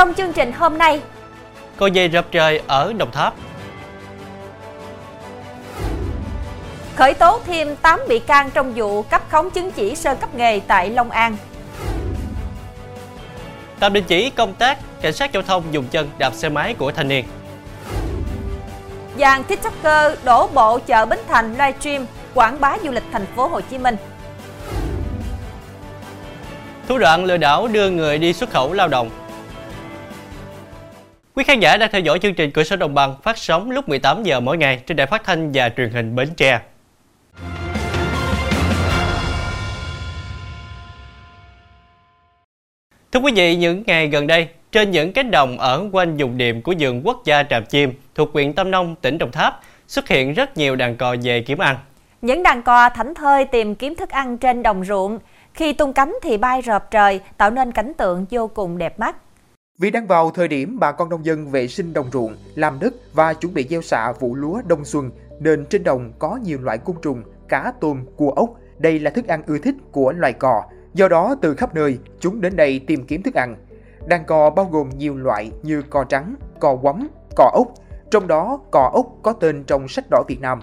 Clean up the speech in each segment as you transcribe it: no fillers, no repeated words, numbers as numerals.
trong chương trình hôm nay. Cô dây rập trời ở Đồng Tháp. Khởi tố thêm 8 bị can trong vụ cấp khống chứng chỉ sơ cấp nghề tại Long An. Tạm đình chỉ công tác, cảnh sát giao thông dùng chân đạp xe máy của thanh niên. Dàn TikToker đổ bộ chợ Bến Thành livestream quảng bá du lịch thành phố Hồ Chí Minh. Thủ đoạn lừa đảo đưa người đi xuất khẩu lao động. Quý khán giả đang theo dõi chương trình Cửa sổ đồng bằng phát sóng lúc 18 giờ mỗi ngày trên đài phát thanh và truyền hình Bến Tre. Thưa quý vị, những ngày gần đây, trên những cánh đồng ở quanh vùng đệm của vườn quốc gia Tràm Chim thuộc huyện Tam Nông, tỉnh Đồng Tháp xuất hiện rất nhiều đàn cò về kiếm ăn. Những đàn cò thảnh thơi tìm kiếm thức ăn trên đồng ruộng, khi tung cánh thì bay rợp trời, tạo nên cảnh tượng vô cùng đẹp mắt. Vì đang vào thời điểm bà con nông dân vệ sinh đồng ruộng, làm đất và chuẩn bị gieo xạ vụ lúa đông xuân, nên trên đồng có nhiều loại côn trùng, cá, tôm, cua, ốc. Đây là thức ăn ưa thích của loài cò, do đó từ khắp nơi chúng đến đây tìm kiếm thức ăn. Đàn cò bao gồm nhiều loại như cò trắng, cò quắm, cò ốc, trong đó cò ốc có tên trong sách đỏ Việt Nam.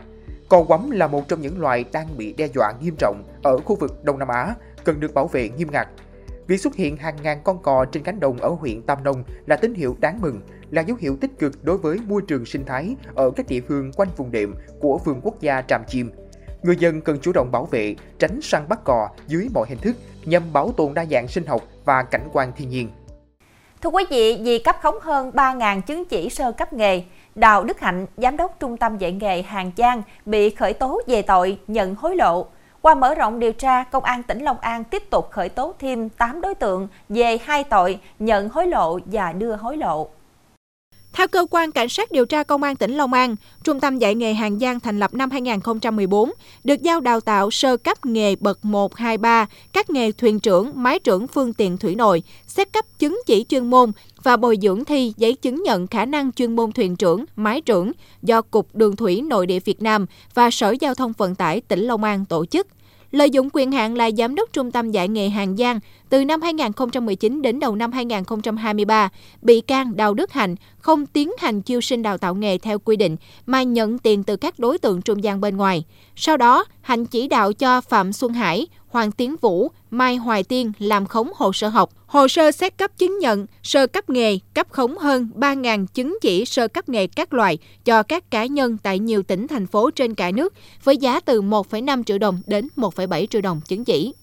Cò quắm là một trong những loài đang bị đe dọa nghiêm trọng ở khu vực Đông Nam Á, cần được bảo vệ nghiêm ngặt. Việc xuất hiện hàng ngàn con cò trên cánh đồng ở huyện Tam Nông là tín hiệu đáng mừng, là dấu hiệu tích cực đối với môi trường sinh thái ở các địa phương quanh vùng đệm của vườn quốc gia Tràm Chim. Người dân cần chủ động bảo vệ, tránh săn bắt cò dưới mọi hình thức nhằm bảo tồn đa dạng sinh học và cảnh quan thiên nhiên. Thưa quý vị, vì cấp khống hơn 3.000 chứng chỉ sơ cấp nghề, Đào Đức Hạnh, Giám đốc Trung tâm dạy nghề Hàng Giang bị khởi tố về tội nhận hối lộ. Qua mở rộng điều tra, Công an tỉnh Long An tiếp tục khởi tố thêm 8 đối tượng về 2 tội nhận hối lộ và đưa hối lộ. Theo Cơ quan Cảnh sát điều tra Công an tỉnh Long An, Trung tâm dạy nghề Hàng Giang thành lập năm 2014, được giao đào tạo sơ cấp nghề bậc 1, 2, 3, các nghề thuyền trưởng, máy trưởng phương tiện thủy nội, xét cấp chứng chỉ chuyên môn và bồi dưỡng thi giấy chứng nhận khả năng chuyên môn thuyền trưởng, máy trưởng do Cục Đường thủy Nội địa Việt Nam và Sở Giao thông Vận tải tỉnh Long An tổ chức. Lợi dụng quyền hạn là giám đốc Trung tâm dạy nghề Hàng Giang, từ năm 2019 đến đầu năm 2023, bị can Đào Đức Hạnh không tiến hành chiêu sinh đào tạo nghề theo quy định mà nhận tiền từ các đối tượng trung gian bên ngoài. Sau đó, Hạnh chỉ đạo cho Phạm Xuân Hải, Hoàng Tiến Vũ, Mai Hoài Tiên làm khống hồ sơ học, hồ sơ xét cấp chứng nhận, sơ cấp nghề, cấp khống hơn 3.000 chứng chỉ sơ cấp nghề các loại cho các cá nhân tại nhiều tỉnh, thành phố trên cả nước với giá từ 1,5 triệu đồng đến 1,7 triệu đồng chứng chỉ.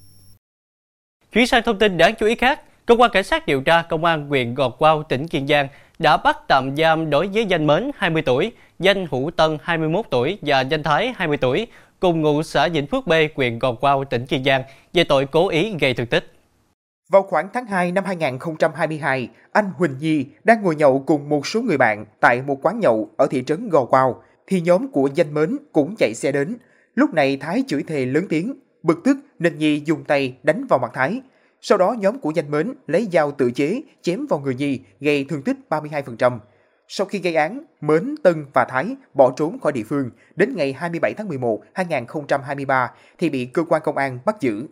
Chuyển sang thông tin đáng chú ý khác, Cơ quan Cảnh sát điều tra Công an huyện Gò Quao, tỉnh Kiên Giang đã bắt tạm giam đối với Danh Mến, 20 tuổi, Danh Hữu Tân, 21 tuổi và Danh Thái, 20 tuổi, cùng ngụ xã Vĩnh Phước B, huyện Gò Quao, tỉnh Kiên Giang về tội cố ý gây thương tích. Vào khoảng tháng 2 năm 2022, anh Huỳnh Nhi đang ngồi nhậu cùng một số người bạn tại một quán nhậu ở thị trấn Gò Quao, thì nhóm của Danh Mến cũng chạy xe đến. Lúc này Thái chửi thề lớn tiếng, bực tức nên Nhi dùng tay đánh vào mặt Thái. Sau đó nhóm của Danh Mến lấy dao tự chế chém vào người Nhi gây thương tích 32%. Sau khi gây án, Mến, Tân và Thái bỏ trốn khỏi địa phương. Đến ngày 27 tháng 11, 2023 thì bị cơ quan công an bắt giữ.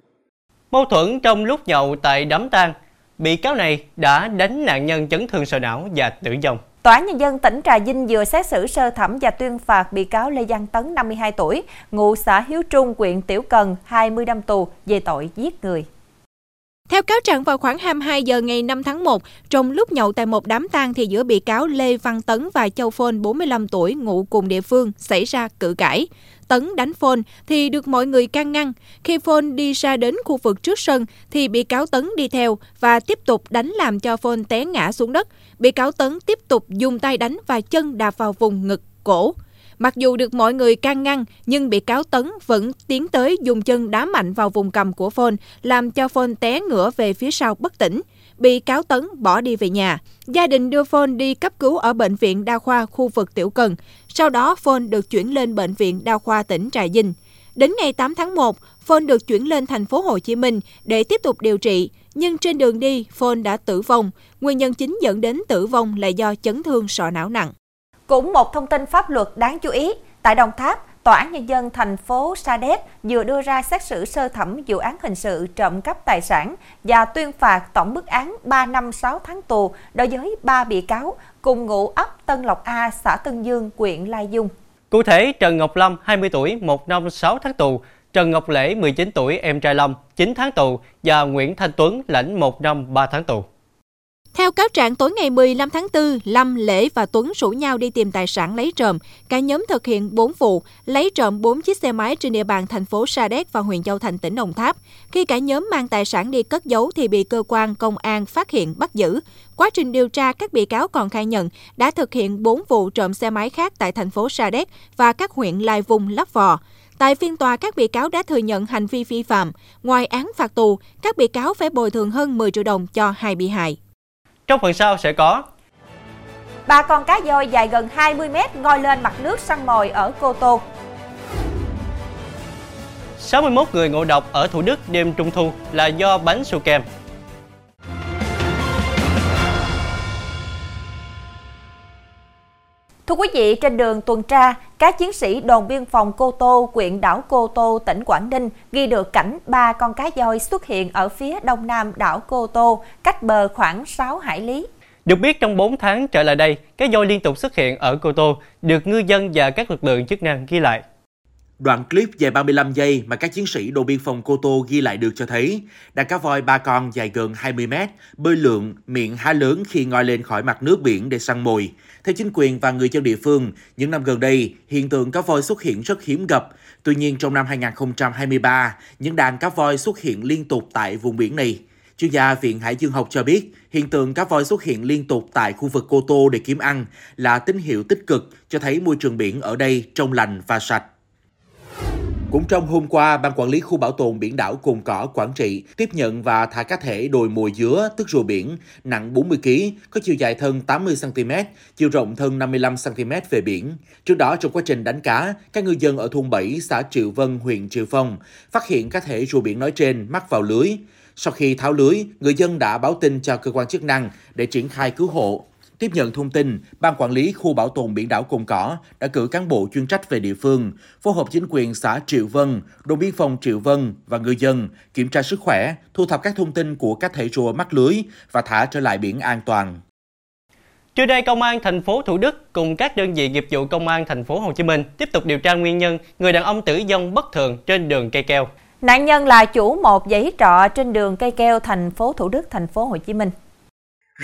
Mâu thuẫn trong lúc nhậu tại đám tang, bị cáo này đã đánh nạn nhân chấn thương sọ não và tử vong. Tòa án Nhân dân tỉnh Trà Vinh vừa xét xử sơ thẩm và tuyên phạt bị cáo Lê Văn Tấn, 52 tuổi, ngụ xã Hiếu Trung, huyện Tiểu Cần, 20 năm tù về tội giết người. Theo cáo trạng, vào khoảng 22 giờ ngày 5 tháng 1, trong lúc nhậu tại một đám tang thì giữa bị cáo Lê Văn Tấn và Châu Phôn, 45 tuổi, ngụ cùng địa phương, xảy ra cự cãi. Tấn đánh Phôn thì được mọi người can ngăn. Khi Phôn đi ra đến khu vực trước sân thì bị cáo Tấn đi theo và tiếp tục đánh làm cho Phôn té ngã xuống đất. Bị cáo Tấn tiếp tục dùng tay đánh và chân đạp vào vùng ngực, cổ. Mặc dù được mọi người can ngăn, nhưng bị cáo Tấn vẫn tiến tới dùng chân đá mạnh vào vùng cằm của Phôn, làm cho Phôn té ngửa về phía sau bất tỉnh. Bị cáo Tấn bỏ đi về nhà. Gia đình đưa Phôn đi cấp cứu ở Bệnh viện Đa khoa khu vực Tiểu Cần. Sau đó, Phôn được chuyển lên Bệnh viện Đa khoa tỉnh Trà Vinh. Đến ngày 8 tháng 1, Phôn được chuyển lên thành phố Hồ Chí Minh để tiếp tục điều trị. Nhưng trên đường đi, Phôn đã tử vong. Nguyên nhân chính dẫn đến tử vong là do chấn thương sọ não nặng. Cũng một thông tin pháp luật đáng chú ý, tại Đồng Tháp, Tòa án Nhân dân thành phố Sa Đéc vừa đưa ra xét xử sơ thẩm vụ án hình sự trộm cắp tài sản và tuyên phạt tổng mức án 3 năm 6 tháng tù đối với 3 bị cáo cùng ngụ ấp Tân Lộc A, xã Tân Dương, huyện Lai Vung. Cụ thể, Trần Ngọc Lâm, 20 tuổi, 1 năm 6 tháng tù, Trần Ngọc Lễ, 19 tuổi, em trai Lâm, 9 tháng tù và Nguyễn Thanh Tuấn lãnh 1 năm 3 tháng tù. Theo cáo trạng, tối ngày 15 tháng 4, Lâm, Lễ và Tuấn rủ nhau đi tìm tài sản lấy trộm. Cả nhóm thực hiện 4 vụ, lấy trộm 4 chiếc xe máy trên địa bàn thành phố Sa Đéc và huyện Châu Thành, tỉnh Đồng Tháp. Khi cả nhóm mang tài sản đi cất giấu thì bị cơ quan công an phát hiện bắt giữ. Quá trình điều tra, các bị cáo còn khai nhận đã thực hiện 4 vụ trộm xe máy khác tại thành phố Sa Đéc và các huyện Lai Vung, Lấp Vò. Tại phiên tòa, các bị cáo đã thừa nhận hành vi vi phạm. Ngoài án phạt tù, các bị cáo phải bồi thường hơn 10 triệu đồng cho 2 bị hại. Trong phần sau sẽ có: ba con cá voi dài gần 20 mét ngoi lên mặt nước săn mồi ở Cô Tô, 61 người ngộ độc ở Thủ Đức đêm Trung thu là do bánh su kem. Thưa quý vị, trên đường tuần tra, các chiến sĩ đồn biên phòng Cô Tô, huyện đảo Cô Tô, tỉnh Quảng Ninh ghi được cảnh 3 con cá voi xuất hiện ở phía đông nam đảo Cô Tô, cách bờ khoảng 6 hải lý. Được biết, trong 4 tháng trở lại đây, cá voi liên tục xuất hiện ở Cô Tô, được ngư dân và các lực lượng chức năng ghi lại. Đoạn clip dài 35 giây mà các chiến sĩ đồn biên phòng Cô Tô ghi lại được cho thấy đàn cá voi 3 con dài gần 20 mét, bơi lượn, miệng há lớn khi ngoi lên khỏi mặt nước biển để săn mồi. Theo chính quyền và người dân địa phương, những năm gần đây, hiện tượng cá voi xuất hiện rất hiếm gặp. Tuy nhiên, trong năm 2023, những đàn cá voi xuất hiện liên tục tại vùng biển này. Chuyên gia Viện Hải dương học cho biết, hiện tượng cá voi xuất hiện liên tục tại khu vực Cô Tô để kiếm ăn là tín hiệu tích cực, cho thấy môi trường biển ở đây trong lành và sạch. Cũng trong hôm qua, Ban Quản lý Khu Bảo tồn Biển đảo Cồn Cỏ, Quảng Trị tiếp nhận và thả cá thể đồi mồi dứa, tức rùa biển, nặng 40 kg, có chiều dài thân 80 cm, chiều rộng thân 55 cm về biển. Trước đó, trong quá trình đánh cá, các ngư dân ở thôn 7, xã Triệu Vân, huyện Triệu Phong phát hiện cá thể rùa biển nói trên mắc vào lưới. Sau khi tháo lưới, người dân đã báo tin cho cơ quan chức năng để triển khai cứu hộ. Tiếp nhận thông tin, Ban Quản lý Khu Bảo tồn Biển đảo Cồn Cỏ đã cử cán bộ chuyên trách về địa phương, phối hợp chính quyền xã Triệu Vân, đồn biên phòng Triệu Vân và người dân kiểm tra sức khỏe, thu thập các thông tin của các thể rùa mắc lưới và thả trở lại biển an toàn. Trưa nay, Công an thành phố Thủ Đức cùng các đơn vị nghiệp vụ Công an thành phố Hồ Chí Minh tiếp tục điều tra nguyên nhân người đàn ông tử vong bất thường trên đường Cây Keo. Nạn nhân là chủ một dãy trọ trên đường Cây Keo, thành phố Thủ Đức, thành phố Hồ Chí Minh.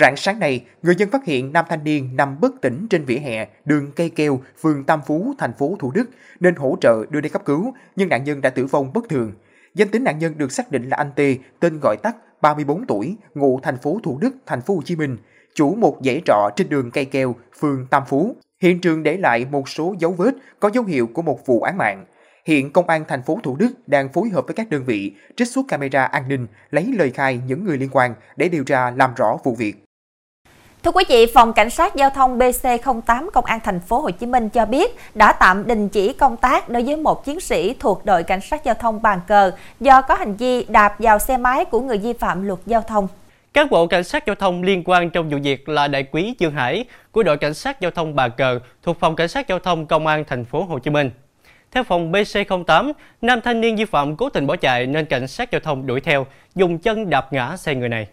Rạng sáng nay, người dân phát hiện nam thanh niên nằm bất tỉnh trên vỉa hè đường Cây Keo, phường Tam Phú, thành phố Thủ Đức nên hỗ trợ đưa đi cấp cứu, nhưng nạn nhân đã tử vong bất thường. Danh tính nạn nhân được xác định là anh T, tên gọi tắt, 34 tuổi, ngụ thành phố Thủ Đức, thành phố Hồ Chí Minh, chủ một dãy trọ trên đường Cây Keo, phường Tam Phú. Hiện trường để lại một số dấu vết có dấu hiệu của một vụ án mạng. Hiện Công an thành phố Thủ Đức đang phối hợp với các đơn vị trích xuất camera an ninh, lấy lời khai những người liên quan để điều tra làm rõ vụ việc. Thưa quý vị, Phòng Cảnh sát Giao thông BC08 Công an thành phố Hồ Chí Minh cho biết đã tạm đình chỉ công tác đối với một chiến sĩ thuộc đội Cảnh sát Giao thông Bàn Cờ do có hành vi đạp vào xe máy của người vi phạm luật giao thông. Cán bộ Cảnh sát Giao thông liên quan trong vụ việc là Đại úy Dương Hải của đội Cảnh sát Giao thông Bàn Cờ thuộc Phòng Cảnh sát Giao thông Công an thành phố Hồ Chí Minh. Theo phòng BC08, nam thanh niên vi phạm cố tình bỏ chạy nên cảnh sát giao thông đuổi theo, dùng chân đạp ngã xe người này.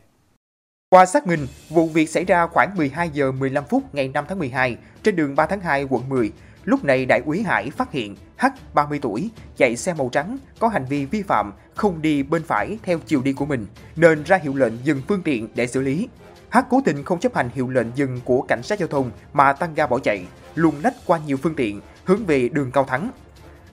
Qua xác minh, vụ việc xảy ra khoảng 12 giờ 15 phút ngày 5 tháng 12 trên đường 3 tháng 2, quận 10. Lúc này, Đại úy Hải phát hiện H, 30 tuổi, chạy xe màu trắng, có hành vi vi phạm, không đi bên phải theo chiều đi của mình, nên ra hiệu lệnh dừng phương tiện để xử lý. H cố tình không chấp hành hiệu lệnh dừng của cảnh sát giao thông mà tăng ga bỏ chạy, luồn lách qua nhiều phương tiện, hướng về đường Cao Thắng.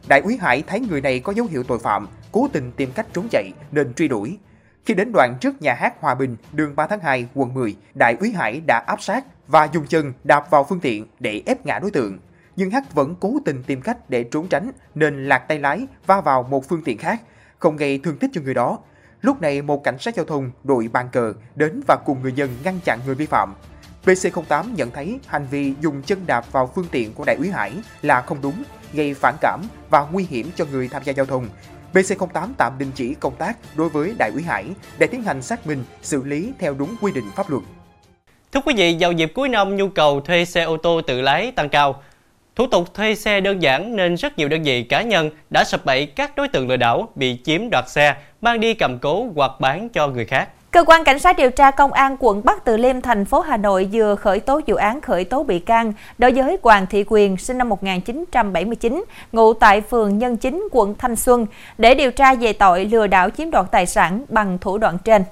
Đại úy Hải thấy người này có dấu hiệu tội phạm, cố tình tìm cách trốn chạy nên truy đuổi. Khi đến đoạn trước nhà hát Hòa Bình, đường 3 tháng 2, quận 10, Đại úy Hải đã áp sát và dùng chân đạp vào phương tiện để ép ngã đối tượng. Nhưng Hắc vẫn cố tình tìm cách để trốn tránh nên lạc tay lái va vào một phương tiện khác, không gây thương tích cho người đó. Lúc này, một cảnh sát giao thông đội Bàn Cờ đến và cùng người dân ngăn chặn người vi phạm. BC08 nhận thấy hành vi dùng chân đạp vào phương tiện của Đại úy Hải là không đúng, gây phản cảm và nguy hiểm cho người tham gia giao thông. BC08 tạm đình chỉ công tác đối với Đại úy Hải để tiến hành xác minh, xử lý theo đúng quy định pháp luật. Thưa quý vị, vào dịp cuối năm, nhu cầu thuê xe ô tô tự lái tăng cao. Thủ tục thuê xe đơn giản nên rất nhiều đơn vị cá nhân đã sập bẫy các đối tượng lừa đảo bị chiếm đoạt xe, mang đi cầm cố hoặc bán cho người khác. Cơ quan Cảnh sát điều tra Công an quận Bắc Từ Liêm, thành phố Hà Nội vừa khởi tố vụ án khởi tố bị can đối với Hoàng Thị Huyền, sinh năm 1979, ngụ tại phường Nhân Chính, quận Thanh Xuân, để điều tra về tội lừa đảo chiếm đoạt tài sản bằng thủ đoạn trên.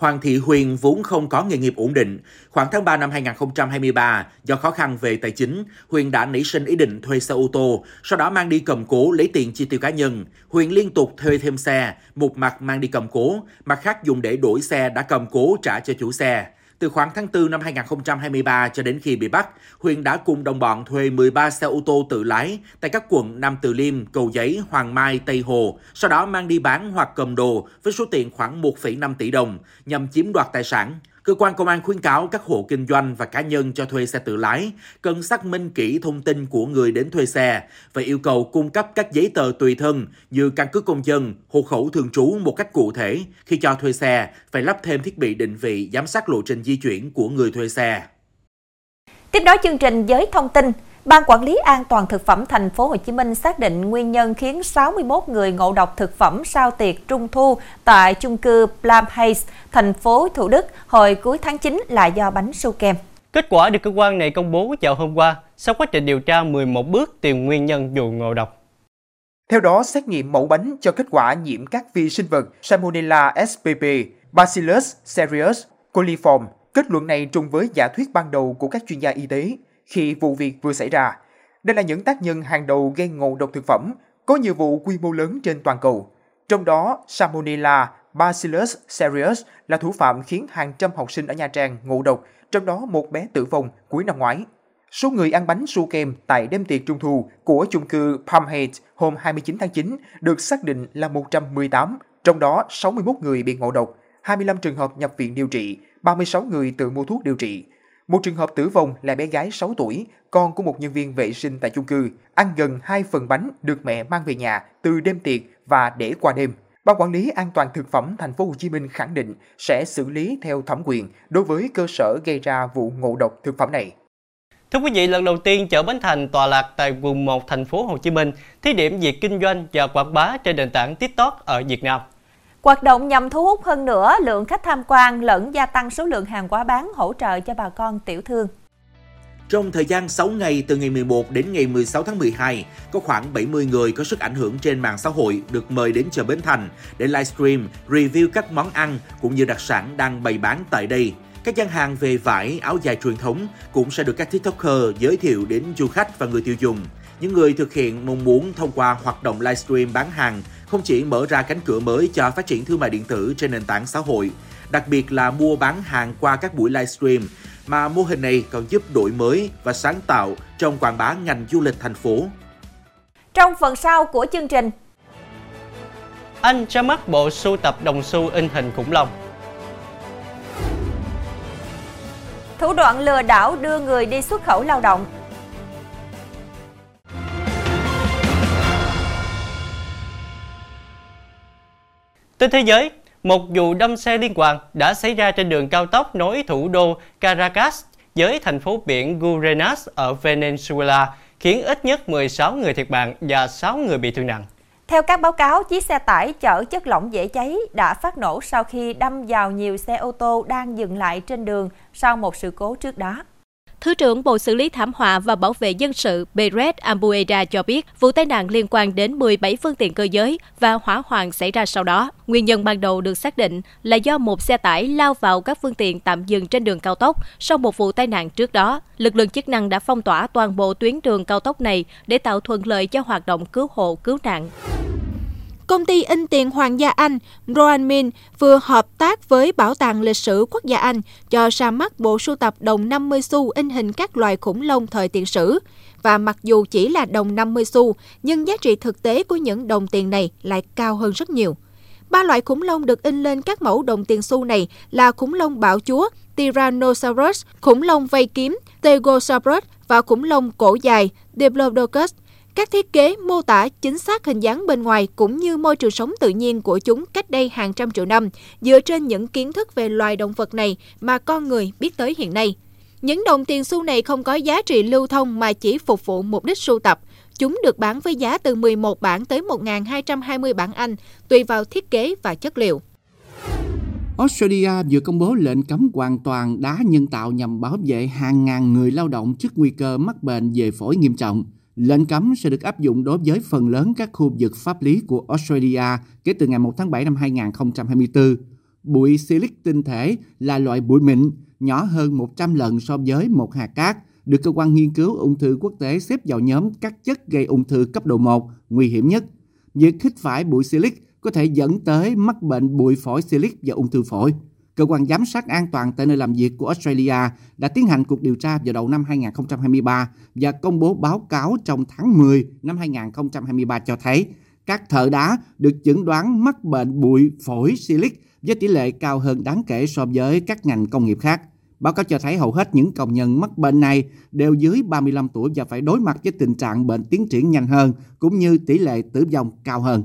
Hoàng Thị Huyền vốn không có nghề nghiệp ổn định. Khoảng tháng 3 năm 2023, do khó khăn về tài chính, Huyền đã nảy sinh ý định thuê xe ô tô, sau đó mang đi cầm cố lấy tiền chi tiêu cá nhân. Huyền liên tục thuê thêm xe, một mặt mang đi cầm cố, mặt khác dùng để đổi xe đã cầm cố trả cho chủ xe. Từ khoảng tháng 4 năm 2023 cho đến khi bị bắt, Huyền đã cùng đồng bọn thuê 13 xe ô tô tự lái tại các quận Nam Từ Liêm, Cầu Giấy, Hoàng Mai, Tây Hồ, sau đó mang đi bán hoặc cầm đồ với số tiền khoảng 1,5 tỷ đồng nhằm chiếm đoạt tài sản. Cơ quan công an khuyến cáo các hộ kinh doanh và cá nhân cho thuê xe tự lái cần xác minh kỹ thông tin của người đến thuê xe và yêu cầu cung cấp các giấy tờ tùy thân như căn cước công dân, hộ khẩu thường trú một cách cụ thể. Khi cho thuê xe, phải lắp thêm thiết bị định vị giám sát lộ trình di chuyển của người thuê xe. Tiếp đó chương trình với thông tin. Ban Quản lý An toàn thực phẩm thành phố Hồ Chí Minh xác định nguyên nhân khiến 61 người ngộ độc thực phẩm sau tiệc Trung thu tại chung cư Plum Heights, thành phố Thủ Đức hồi cuối tháng 9 là do bánh su kem. Kết quả được cơ quan này công bố vào hôm qua sau quá trình điều tra 11 bước tìm nguyên nhân vụ ngộ độc. Theo đó, xét nghiệm mẫu bánh cho kết quả nhiễm các vi sinh vật Salmonella spp, Bacillus cereus, coliform. Kết luận này trùng với giả thuyết ban đầu của các chuyên gia y tế khi vụ việc vừa xảy ra. Đây là những tác nhân hàng đầu gây ngộ độc thực phẩm, có nhiều vụ quy mô lớn trên toàn cầu. Trong đó, Salmonella, Bacillus cereus là thủ phạm khiến hàng trăm học sinh ở Nha Trang ngộ độc, trong đó một bé tử vong cuối năm ngoái. Số người ăn bánh su kem tại đêm tiệc Trung thu của chung cư Palm Heights hôm 29 tháng 9 được xác định là 118, trong đó 61 người bị ngộ độc, 25 trường hợp nhập viện điều trị, 36 người tự mua thuốc điều trị. Một trường hợp tử vong là bé gái 6 tuổi, con của một nhân viên vệ sinh tại chung cư, ăn gần 2 phần bánh được mẹ mang về nhà từ đêm tiệc và để qua đêm. Ban Quản lý An toàn thực phẩm thành phố Hồ Chí Minh khẳng định sẽ xử lý theo thẩm quyền đối với cơ sở gây ra vụ ngộ độc thực phẩm này. Thưa quý vị, lần đầu tiên chợ Bến Thành tọa lạc tại quận 1 thành phố Hồ Chí Minh thí điểm việc kinh doanh và quảng bá trên nền tảng TikTok ở Việt Nam. Hoạt động nhằm thu hút hơn nữa lượng khách tham quan lẫn gia tăng số lượng hàng hóa bán hỗ trợ cho bà con tiểu thương. Trong thời gian 6 ngày từ ngày 11 đến ngày 16 tháng 12, có khoảng 70 người có sức ảnh hưởng trên mạng xã hội được mời đến chợ Bến Thành để livestream, review các món ăn cũng như đặc sản đang bày bán tại đây. Các gian hàng về vải, áo dài truyền thống cũng sẽ được các TikToker giới thiệu đến du khách và người tiêu dùng. Những người thực hiện mong muốn thông qua hoạt động livestream bán hàng không chỉ mở ra cánh cửa mới cho phát triển thương mại điện tử trên nền tảng xã hội, đặc biệt là mua bán hàng qua các buổi livestream, mà mô hình này còn giúp đổi mới và sáng tạo trong quảng bá ngành du lịch thành phố. Trong phần sau của chương trình, anh ra mắt bộ sưu tập đồng xu in hình khủng long. Thủ đoạn lừa đảo đưa người đi xuất khẩu lao động. Trên thế giới, một vụ đâm xe liên hoàn đã xảy ra trên đường cao tốc nối thủ đô Caracas với thành phố biển Guarenas ở Venezuela, khiến ít nhất 16 người thiệt mạng và 6 người bị thương nặng. Theo các báo cáo, chiếc xe tải chở chất lỏng dễ cháy đã phát nổ sau khi đâm vào nhiều xe ô tô đang dừng lại trên đường sau một sự cố trước đó. Thứ trưởng Bộ Xử lý Thảm họa và Bảo vệ Dân sự Pérez Ambuera cho biết vụ tai nạn liên quan đến 17 phương tiện cơ giới và hỏa hoạn xảy ra sau đó. Nguyên nhân ban đầu được xác định là do một xe tải lao vào các phương tiện tạm dừng trên đường cao tốc sau một vụ tai nạn trước đó. Lực lượng chức năng đã phong tỏa toàn bộ tuyến đường cao tốc này để tạo thuận lợi cho hoạt động cứu hộ, cứu nạn. Công ty in tiền Hoàng gia Anh Royal Mint vừa hợp tác với Bảo tàng Lịch sử Quốc gia Anh cho ra mắt bộ sưu tập đồng 50 xu in hình các loài khủng long thời tiền sử. Và mặc dù chỉ là đồng 50 xu, nhưng giá trị thực tế của những đồng tiền này lại cao hơn rất nhiều. Ba loại khủng long được in lên các mẫu đồng tiền xu này là khủng long bạo chúa Tyrannosaurus, khủng long vây kiếm Stegosaurus và khủng long cổ dài Diplodocus. Các thiết kế mô tả chính xác hình dáng bên ngoài cũng như môi trường sống tự nhiên của chúng cách đây hàng trăm triệu năm, dựa trên những kiến thức về loài động vật này mà con người biết tới hiện nay. Những đồng tiền xu này không có giá trị lưu thông mà chỉ phục vụ mục đích sưu tập. Chúng được bán với giá từ 11 bảng tới 1.220 bảng Anh, tùy vào thiết kế và chất liệu. Australia vừa công bố lệnh cấm hoàn toàn đá nhân tạo nhằm bảo vệ hàng ngàn người lao động trước nguy cơ mắc bệnh về phổi nghiêm trọng. Lệnh cấm sẽ được áp dụng đối với phần lớn các khu vực pháp lý của Australia kể từ ngày 1 tháng 7 năm 2024. Bụi silic tinh thể là loại bụi mịn, nhỏ hơn 100 lần so với một hạt cát, được cơ quan nghiên cứu ung thư quốc tế xếp vào nhóm các chất gây ung thư cấp độ 1, nguy hiểm nhất. Việc hít phải bụi silic có thể dẫn tới mắc bệnh bụi phổi silic và ung thư phổi. Cơ quan giám sát an toàn tại nơi làm việc của Australia đã tiến hành cuộc điều tra vào đầu năm 2023 và công bố báo cáo trong tháng 10 năm 2023 cho thấy các thợ đá được chẩn đoán mắc bệnh bụi phổi silic với tỷ lệ cao hơn đáng kể so với các ngành công nghiệp khác. Báo cáo cho thấy hầu hết những công nhân mắc bệnh này đều dưới 35 tuổi và phải đối mặt với tình trạng bệnh tiến triển nhanh hơn, cũng như tỷ lệ tử vong cao hơn.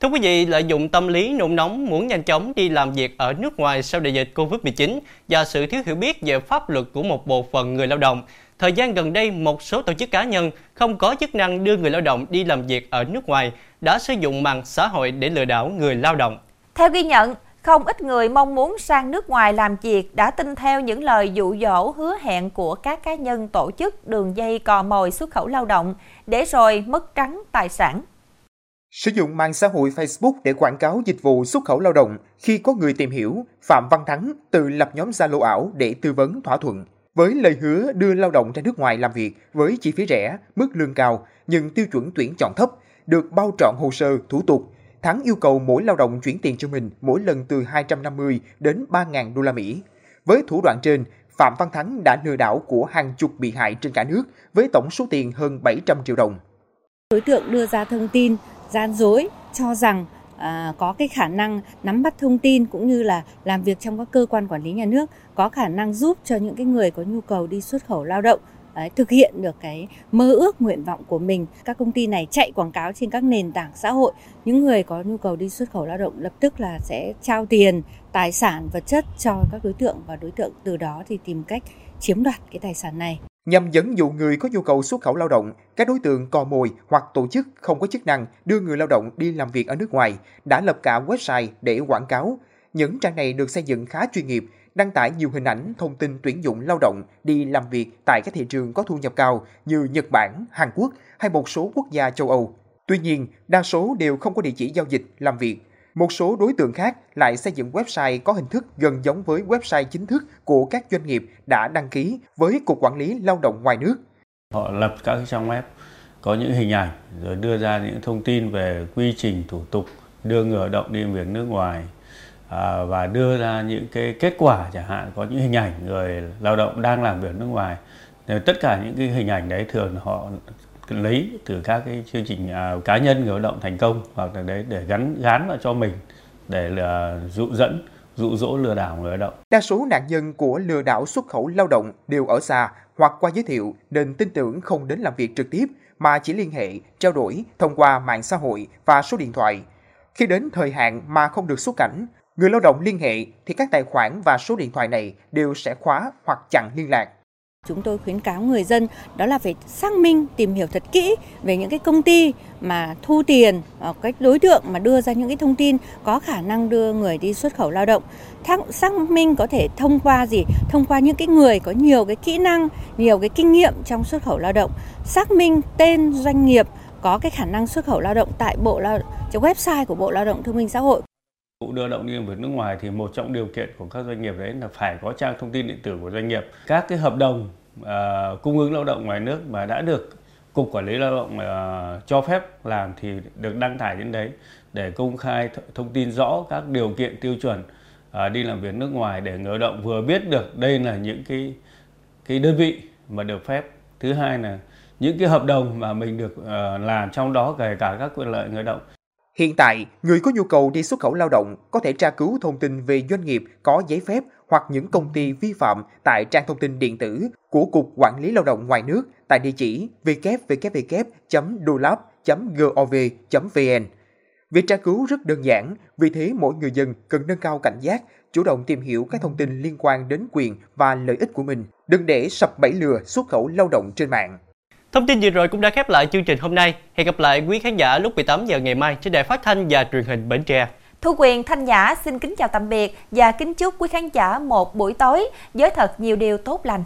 Thưa quý vị, lợi dụng tâm lý nôn nóng muốn nhanh chóng đi làm việc ở nước ngoài sau đại dịch Covid-19 và sự thiếu hiểu biết về pháp luật của một bộ phận người lao động, thời gian gần đây, một số tổ chức cá nhân không có chức năng đưa người lao động đi làm việc ở nước ngoài đã sử dụng mạng xã hội để lừa đảo người lao động. Theo ghi nhận, không ít người mong muốn sang nước ngoài làm việc đã tin theo những lời dụ dỗ hứa hẹn của các cá nhân tổ chức đường dây cò mồi xuất khẩu lao động để rồi mất trắng tài sản. Sử dụng mạng xã hội Facebook để quảng cáo dịch vụ xuất khẩu lao động, khi có người tìm hiểu, Phạm Văn Thắng tự lập nhóm Zalo ảo để tư vấn thỏa thuận. Với lời hứa đưa lao động ra nước ngoài làm việc với chi phí rẻ, mức lương cao, nhưng tiêu chuẩn tuyển chọn thấp, được bao trọn hồ sơ, thủ tục, Thắng yêu cầu mỗi lao động chuyển tiền cho mình mỗi lần từ 250 đến 3.000 đô la Mỹ. Với thủ đoạn trên, Phạm Văn Thắng đã lừa đảo của hàng chục bị hại trên cả nước với tổng số tiền hơn 700 triệu đồng. Đối tượng đưa ra thông tin gian dối, cho rằng có cái khả năng nắm bắt thông tin cũng như là làm việc trong các cơ quan quản lý nhà nước, có khả năng giúp cho những cái người có nhu cầu đi xuất khẩu lao động thực hiện được cái mơ ước nguyện vọng của mình. Các công ty này chạy quảng cáo trên các nền tảng xã hội, những người có nhu cầu đi xuất khẩu lao động lập tức là sẽ trao tiền, tài sản vật chất cho các đối tượng và đối tượng từ đó thì tìm cách chiếm đoạt cái tài sản này. Nhằm dẫn dụ người có nhu cầu xuất khẩu lao động, các đối tượng cò mồi hoặc tổ chức không có chức năng đưa người lao động đi làm việc ở nước ngoài đã lập cả website để quảng cáo. Những trang này được xây dựng khá chuyên nghiệp, đăng tải nhiều hình ảnh, thông tin tuyển dụng lao động đi làm việc tại các thị trường có thu nhập cao như Nhật Bản, Hàn Quốc hay một số quốc gia châu Âu. Tuy nhiên, đa số đều không có địa chỉ giao dịch, làm việc. Một số đối tượng khác lại xây dựng website có hình thức gần giống với website chính thức của các doanh nghiệp đã đăng ký với Cục Quản lý Lao động ngoài nước. Họ lập các trang web có những hình ảnh rồi đưa ra những thông tin về quy trình thủ tục đưa người lao động đi làm việc nước ngoài và đưa ra những cái kết quả, chẳng hạn có những hình ảnh người lao động đang làm việc nước ngoài. Nên tất cả những cái hình ảnh đấy thường họ lấy từ các cái chương trình cá nhân người lao động thành công hoặc là đấy để gắn vào cho mình để là dụ dẫn, dụ dỗ lừa đảo người lao động. Đa số nạn nhân của lừa đảo xuất khẩu lao động đều ở xa hoặc qua giới thiệu nên tin tưởng không đến làm việc trực tiếp mà chỉ liên hệ, trao đổi thông qua mạng xã hội và số điện thoại. Khi đến thời hạn mà không được xuất cảnh, người lao động liên hệ thì các tài khoản và số điện thoại này đều sẽ khóa hoặc chặn liên lạc. Chúng tôi khuyến cáo người dân đó là phải xác minh, tìm hiểu thật kỹ về những cái công ty mà thu tiền, cái đối tượng mà đưa ra những cái thông tin có khả năng đưa người đi xuất khẩu lao động. Xác minh có thể thông qua gì? Thông qua những cái người có nhiều cái kỹ năng, nhiều cái kinh nghiệm trong xuất khẩu lao động. Xác minh tên doanh nghiệp có cái khả năng xuất khẩu lao động tại website của Bộ Lao động Thương binh Xã hội. Vụ đưa động đi làm việc nước ngoài thì một trong điều kiện của các doanh nghiệp đấy là phải có trang thông tin điện tử của doanh nghiệp. Các cái hợp đồng cung ứng lao động ngoài nước mà đã được Cục Quản lý Lao động cho phép làm thì được đăng tải đến đấy để công khai thông tin rõ các điều kiện tiêu chuẩn đi làm việc nước ngoài để người lao động vừa biết được đây là những cái đơn vị mà được phép. Thứ hai là những cái hợp đồng mà mình được làm trong đó kể cả các quyền lợi người lao động. Hiện tại, người có nhu cầu đi xuất khẩu lao động có thể tra cứu thông tin về doanh nghiệp có giấy phép hoặc những công ty vi phạm tại trang thông tin điện tử của Cục Quản lý Lao động ngoài nước tại địa chỉ www.dolab.gov.vn. Việc tra cứu rất đơn giản, vì thế mỗi người dân cần nâng cao cảnh giác, chủ động tìm hiểu các thông tin liên quan đến quyền và lợi ích của mình, đừng để sập bẫy lừa xuất khẩu lao động trên mạng. Thông tin vừa rồi cũng đã khép lại chương trình hôm nay. Hẹn gặp lại quý khán giả lúc 18 giờ ngày mai trên Đài Phát thanh và Truyền hình Bến Tre. Thu Quyền, Thanh Nhã xin kính chào tạm biệt và kính chúc quý khán giả một buổi tối với thật nhiều điều tốt lành.